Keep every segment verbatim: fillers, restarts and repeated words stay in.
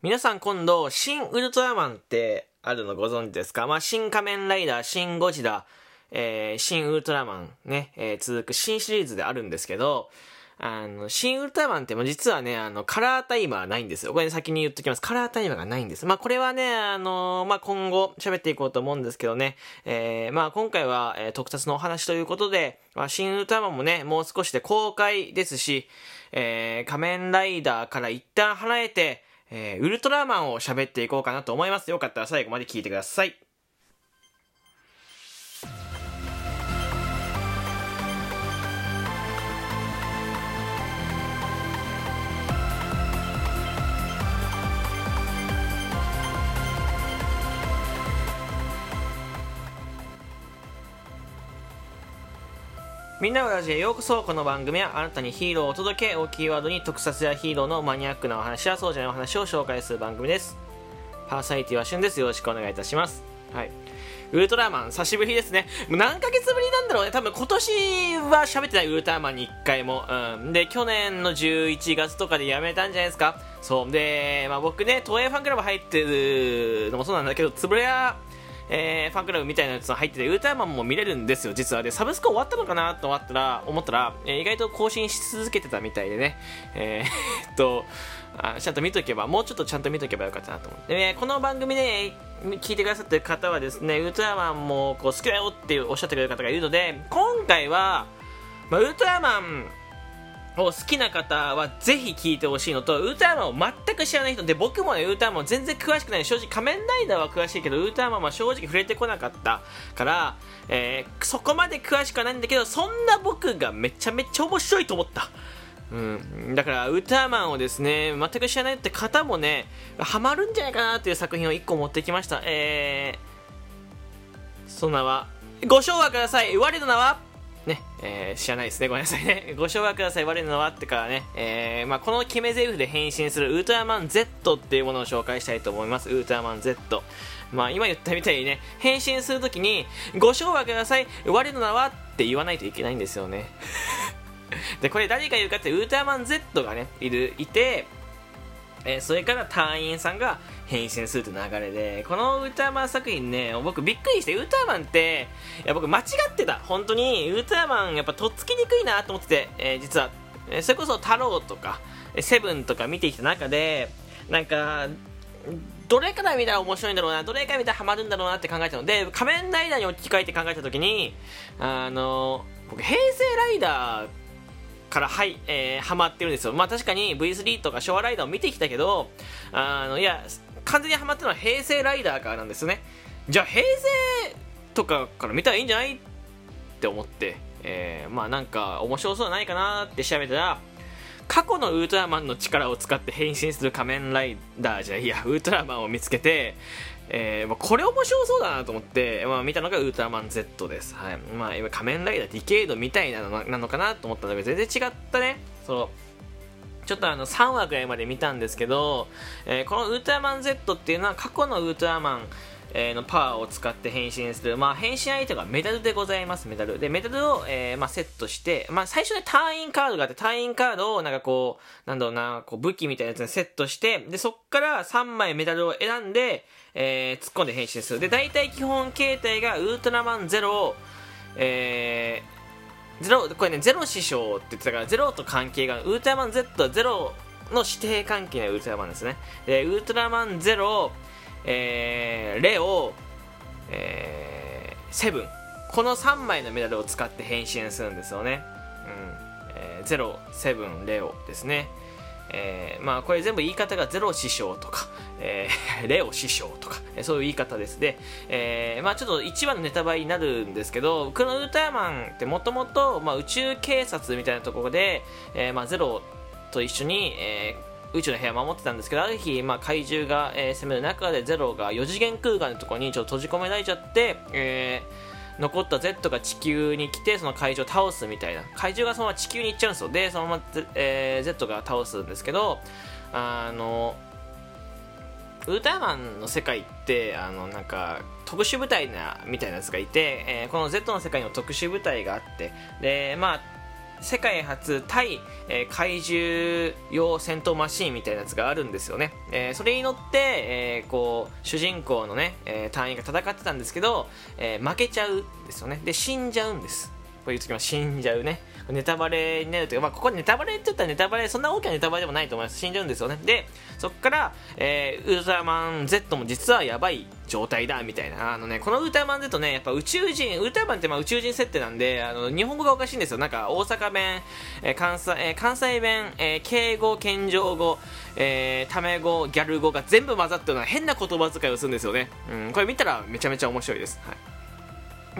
皆さん今度、新ウルトラマンってあるのご存知ですか？まあ、新仮面ライダー、新ゴジラ、えー、新ウルトラマンね、えー、続く新シリーズであるんですけど、あの、新ウルトラマンっても実はね、あの、カラータイマーないんですよ。これ、ね、先に言っときます。カラータイマーがないんです。まあ、これはね、あのー、まあ、今後喋っていこうと思うんですけどね、えー、まあ、今回は、えー、特撮のお話ということで、まあ、新ウルトラマンもね、もう少しで公開ですし、えー、仮面ライダーから一旦離れて、えー、ウルトラマンを喋っていこうかなと思います。よかったら最後まで聞いてください。みんなのラジオへようこそ。この番組はあなたにヒーローをお届けをキーワードに特撮やヒーローのマニアックなお話やそうじゃないお話を紹介する番組です。パーソナリティはしゅんです。よろしくお願いいたします。はい。ウルトラマン久しぶりですね。もう何ヶ月ぶりなんだろうね。多分今年は喋ってないウルトラマンにいっかいも。うん。で、去年のじゅういちがつとかでやめたんじゃないですか。そう。で、まあ僕ね、東映ファンクラブ入ってるのもそうなんだけど、つぶれやえー、ファンクラブみたいなやつが入っててウルトラマンも見れるんですよ、実は。で、サブスク終わったのかなと思ったら、思ったら、えー、意外と更新し続けてたみたいでね、えー、っとあ、ちゃんと見とけば、もうちょっとちゃんと見とけばよかったなと思って、えー、この番組で、ね、聞いてくださってる方はですね、ウルトラマンもこう好きだよっておっしゃってくれる方がいるので、今回は、まあ、ウルトラマンを好きな方はぜひ聞いてほしいのと、ウルトラマンを全く知らない人で、僕もねウルトラマン全然詳しくない、正直仮面ライダーは詳しいけどウルトラマンは正直触れてこなかったから、えー、そこまで詳しくはないんだけど、そんな僕がめちゃめちゃ面白いと思った、うん、だからウルトラマンをですね全く知らないって方もねハマるんじゃないかなという作品をいっこ持ってきました、えー、その名はご唱和ください。我の名はねえー、知らないですね、ごめんなさいね。ご紹介ください。我の名ってからね、えーまあ、この決め台詞で変身するウルトラマン Z っていうものを紹介したいと思います。ウルトラマン Z、まあ、今言ったみたいにね、変身するときにご紹介ください我の名はって言わないといけないんですよねでこれ誰が言うかって、ウルトラマン Z がね いるいて、えー、それから隊員さんが変身するという流れで、このウルトラマン作品ね、僕びっくりして、ウルトラマンっていや僕間違ってた、本当にウルトラマンやっぱとっつきにくいなと思ってて、えー、実はそれこそ太郎とかセブンとか見てきた中で、なんかどれから見たら面白いんだろうな、どれから見たらハマるんだろうなって考えたので、仮面ライダーに置き換えて考えた時に、あの僕平成ライダーからはい、えー、ハマってるんですよ。まあ確かに ブイスリー とか昭和ライダーを見てきたけど、あのいや完全にハマったのは平成ライダーからなんですよね。じゃあ平成とかから見たらいいんじゃないって思って、えー、まあなんか面白そうじゃないかなって調べたら、過去のウルトラマンの力を使って変身する仮面ライダーじゃいやウルトラマンを見つけて、えー、これ面白そうだなと思って、まあ、見たのがウルトラマン Z です、はい。まあ、今仮面ライダーディケイドみたいなの な, なのかなと思ったんだけど、全然違ったね。そうちょっとあのさんわぐらいまで見たんですけど、えー、このウルトラマン Z っていうのは過去のウルトラマンのパワーを使って変身する、まあ、変身相手がメダルでございます。メダルでメダルを、えーまあ、セットして、まあ、最初に隊員カードがあって、隊員カードをなんかこうなんだろうな、こう武器みたいなやつにセットして、でそっからさんまいメダルを選んで、えー、突っ込んで変身する。で大体基本形態がウルトラマンゼロ、えー、ゼロこれねゼロ師匠って言ってたから、ゼロと関係がウルトラマン Z はゼロの指定関係のウルトラマンですね。でウルトラマンゼロ、えー、レオ、えー、セブン、このさんまいのメダルを使って変身するんですよね、うんえー、ゼロ、セブン、レオですね、えー、まあこれ全部言い方がゼロ師匠とか、えー、レオ師匠とか、えー、そういう言い方ですね、えー、まあちょっといちわのネタバレになるんですけど、このウルトラマンってもともと宇宙警察みたいなところで、えーまあ、ゼロと一緒に、えー宇宙の部屋を守ってたんですけど、ある日、まあ、怪獣が、えー、攻める中でゼロがよ次元空間のところにちょっと閉じ込められちゃって、えー、残った Z が地球に来てその怪獣を倒すみたいな、怪獣がそのまま地球に行っちゃうんですよ。でそのまま、えー、Z が倒すんですけど、あのウルトラマンの世界ってあのなんか特殊部隊なみたいなやつがいて、えー、この Z の世界にも特殊部隊があって、でまあ世界初対、えー、怪獣用戦闘マシーンみたいなやつがあるんですよね。えー、それに乗って、えー、こう主人公のね、えー、隊員が戦ってたんですけど、えー、負けちゃうんですよね。で死んじゃうんです。こういう時も死んじゃうね。ネタバレになるというか、まあ、ここでネタバレって言ったらネタバレ、そんな大きなネタバレでもないと思います。死んじゃうんですよね。でそっから、えー、ウルトラマン Z も実はやばい状態だみたいな。あのね、このウルトラマン Z ね、やっぱ宇宙人、ウルトラマンってまあ宇宙人設定なんで、あの日本語がおかしいんですよ。なんか大阪弁、えー 関西えー、関西弁、えー、敬語、謙譲語、えー、タメ語、ギャル語が全部混ざってるのは変な言葉遣いをするんですよね。うん、これ見たらめちゃめちゃ面白いです。はい。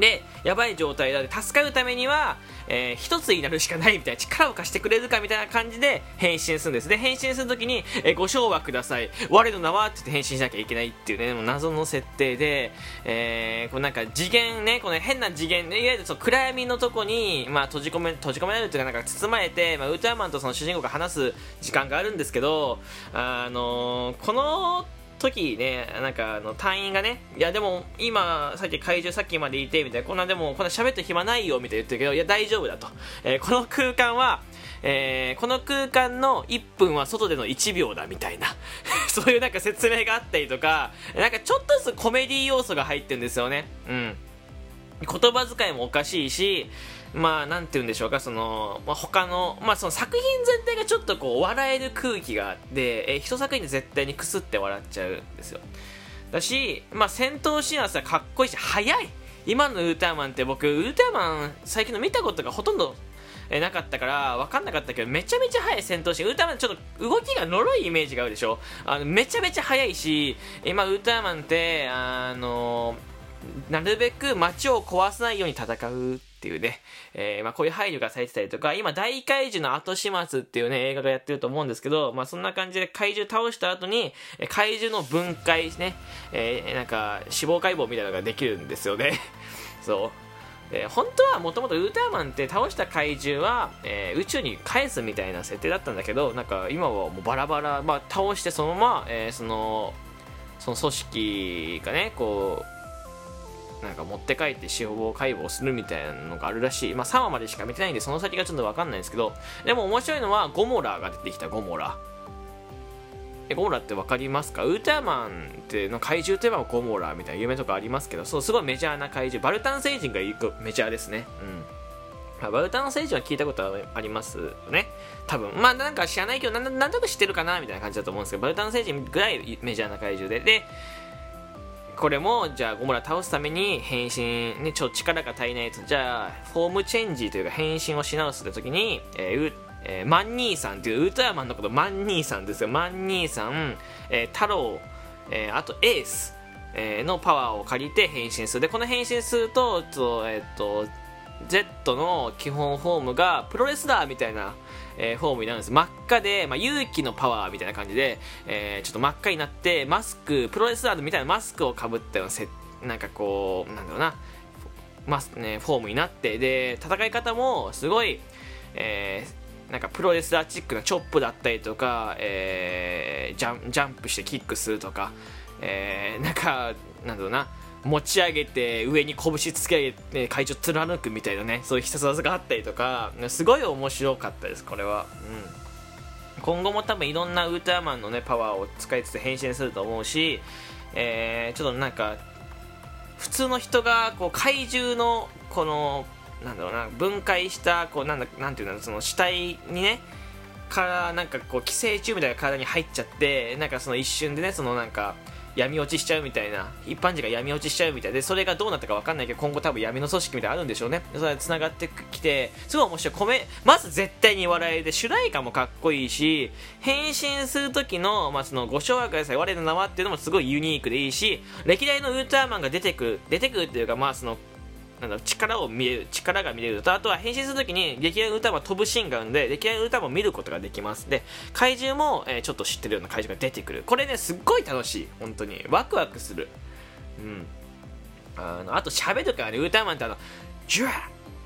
でやばい状態だって助かるためには、えー、一つになるしかないみたいな、力を貸してくれるかみたいな感じで変身するんです。で変身するときに、えー、ご唱和ください、我の名はって言って変身しなきゃいけないっていうね、もう謎の設定で、えー、こうなんか次元ね、この変な次元ね、いわゆるその暗闇のとこに、まあ、閉じ込め閉じ込められるというか、なんか包まれて、まあ、ウルトラマンとその主人公が話す時間があるんですけど、あのー、この時ね、なんかあの隊員がね、いやでも今さっき怪獣さっきまでいてみたいな、こんなでもこんな喋ってる暇ないよみたいな言ってるけど、いや大丈夫だと、えー、この空間は、えー、この空間のいっぷんは外でのいちびょうだみたいなそういうなんか説明があったりとか、なんかちょっとずつコメディ要素が入ってるんですよね。うん、言葉遣いもおかしいし、まあなんて言うんでしょうか、その、まあ、他の、まあ、その作品全体がちょっとこう笑える空気があって、えー、一作品で絶対にくすって笑っちゃうんですよ。だし、まあ、戦闘シーンはさかっこいいし早い。今のウルトラマンって僕ウルトラマン最近の見たことがほとんどなかったから分かんなかったけど、めちゃめちゃ速い戦闘シーン。ウルトラマンちょっと動きがのろいイメージがあるでしょ。あのめちゃめちゃ速いし、今ウルトラマンってあのなるべく街を壊さないように戦うっていうね、えーまあ、こういう配慮がされてたりとか、今大怪獣の後始末っていうね映画がやってると思うんですけど、まあ、そんな感じで怪獣倒した後に怪獣の分解ね、えー、なんか死亡解剖みたいなのができるんですよねそう、えー、本当はもともとウルトラマンって倒した怪獣は、えー、宇宙に返すみたいな設定だったんだけど、なんか今はもうバラバラ、まあ、倒してそのまま、えー、そのその組織がねこうなんか持って帰って司法解剖するみたいなのがあるらしい。まあさんわまでしか見てないんでその先がちょっと分かんないんですけど、でも面白いのはゴモラが出てきた。ゴモラえゴモラって分かりますか？ウルトラマンっての怪獣といえばゴモラみたいな有名とかありますけど、そうすごいメジャーな怪獣、バルタン星人が行くメジャーですね。うん、まあ、バルタン星人は聞いたことはありますよね多分。まあなんか知らないけどなんとなく知ってるかなみたいな感じだと思うんですけど、バルタン星人ぐらいメジャーな怪獣で、でこれもじゃあゴモラ倒すために変身、ね、ちょっと力が足りないと、じゃあフォームチェンジというか変身をし直すときに、えーえー、マン兄さんというウルトラマンのことマン兄さんですよ。マン兄さん、えー、太郎、えー、あとエース、えー、のパワーを借りて変身する。でこの変身すると、えー、と Z の基本フォームがプロレスラーみたいな、えー、フォームになるんです。真っ赤で、まあ、勇気のパワーみたいな感じで、えー、ちょっと真っ赤になってマスク、プロレスラーみたいなマスクをかぶったようなせなんかこうなんだろうな、まね、フォームになって、で戦い方もすごい、えー、なんかプロレスラーチックなチョップだったりとか、えー、ジャン、ジャンプしてキックするとか、えー、なんかなんだろうな、持ち上げて上に拳突き上げて会長貫くみたいなね、そういう必殺技があったりとか、すごい面白かったですこれは。うん、今後も多分いろんなウルトラマンのねパワーを使いつつ変身すると思うし、えー、ちょっとなんか普通の人がこう怪獣のこのなんだろうな、分解したこうなんだなんていうんだろう、その死体にねからなんかこう寄生虫みたいな体に入っちゃって、なんかその一瞬でねそのなんか闇落ちしちゃうみたいな、一般人が闇落ちしちゃうみたいで、それがどうなったか分かんないけど、今後多分闇の組織みたいなのあるんでしょうね。それが繋がってきてすごい面白い。コメまず絶対に笑えて、主題歌もかっこいいし、変身する時の、まあ、そのご唱和ください我の名はっていうのもすごいユニークでいいし、歴代のウルトラマンが出てくる出てくるっていうか、まあそのなんだ力を見れる力が見れると、あとは変身するときに歴代のウルトラマン飛ぶシーンがあるんで、歴代のウルトラマンを見ることができます。で怪獣も、えー、ちょっと知ってるような怪獣が出てくる。これねすっごい楽しい、本当にワクワクする。うん、あのあと喋るからね、ウルトラマンってあのジュワッ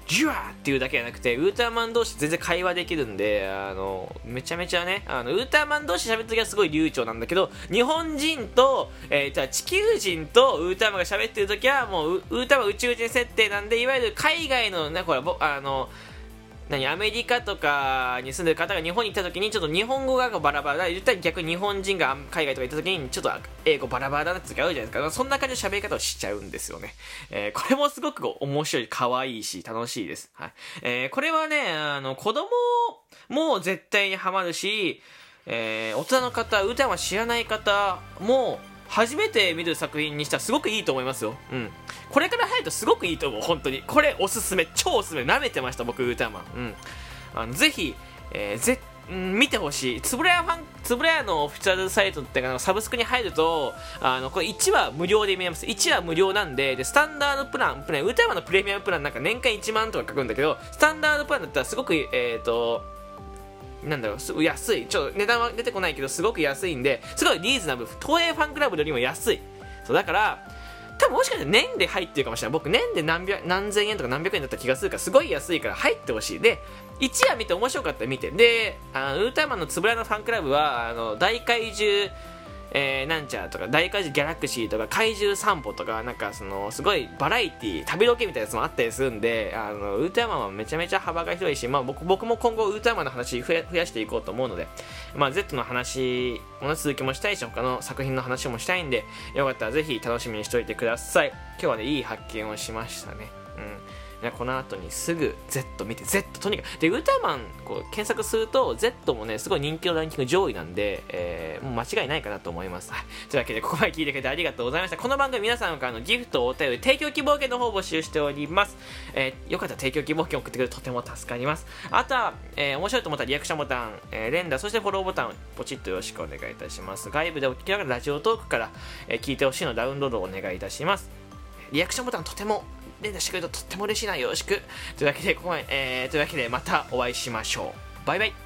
ジュワッっていうだけじゃなくて、ウルトラマン同士全然会話できるんで、あのめちゃめちゃね、あのウルトラマン同士喋るときはすごい流暢なんだけど、日本人と、えー、じゃあ地球人とウルトラマンが喋ってるときはもうウルトラマン宇宙人設定なんで、いわゆる海外のねこれあの何アメリカとかに住んでる方が日本に行った時にちょっと日本語がバラバラだ、言ったら逆に日本人が海外とか行った時にちょっと英語バラバラだって時があるじゃないですか。そんな感じの喋り方をしちゃうんですよね、えー、これもすごく面白い、可愛いし楽しいです、はい、えー、これはねあの子供も絶対にハマるし、えー、大人の方、歌は知らない方も初めて見る作品にしたらすごくいいと思いますよ、うん、これから入るとすごくいいと思う。本当にこれおすすめ、超おすすめ。舐めてました僕ウルトラマン、うん、あのぜひ、えーぜうん、見てほしい。つぶらやファン、つぶらやのオフィシャルサイトっていうかサブスクに入るとあのこれいちわ無料で見れます。いちわ無料なんで、でスタンダードプラン、ウルトラマンのプレミアムプランなんか年間いちまんとか書くんだけど、スタンダードプランだったらすごくえっとなんだろう、安い、ちょっと値段は出てこないけどすごく安いんで、すごいリーズナブル、東映ファンクラブよりも安い。そうだから多分もしかしたら年で入ってるかもしれない。僕年で 何, 百何千円とか何百円だった気がするから、すごい安いから入ってほしい。でいちわ見て面白かったら見て、であのウルトラマンのつぶらのファンクラブはあの大怪獣、えー、なんちゃらとか大怪獣ギャラクシーとか怪獣散歩とかなんかそのすごいバラエティー旅ロケみたいなやつもあったりするんで、あのウルトラマンはめちゃめちゃ幅が広いし、まあ、僕, 僕も今後ウルトラマンの話増や、増やしていこうと思うので、まあ、Z の話の続きもしたいし他の作品の話もしたいんで、よかったらぜひ楽しみにしておいてください。今日はねいい発見をしましたね、うん、この後にすぐ Z 見て Z とにかくでウルトラマンこう検索すると Z もねすごい人気のランキング上位なんで、えー、もう間違いないかなと思います。というわけでここまで聞いてくれてありがとうございました。この番組皆さんからのギフトお便り提供希望券の方を募集しております、えー、よかったら提供希望券送ってくれるととても助かります。あとは、えー、面白いと思ったらリアクションボタン、えー、連打そしてフォローボタンをポチッとよろしくお願いいたします。外部でお聞きながらラジオトークから、えー、聞いてほしいのダウンロードをお願いいたします。リアクションボタンとても連打してくれるととっても嬉しいな、よろしく。というわけでここまで、えー、というわけでまたお会いしましょう。バイバイ。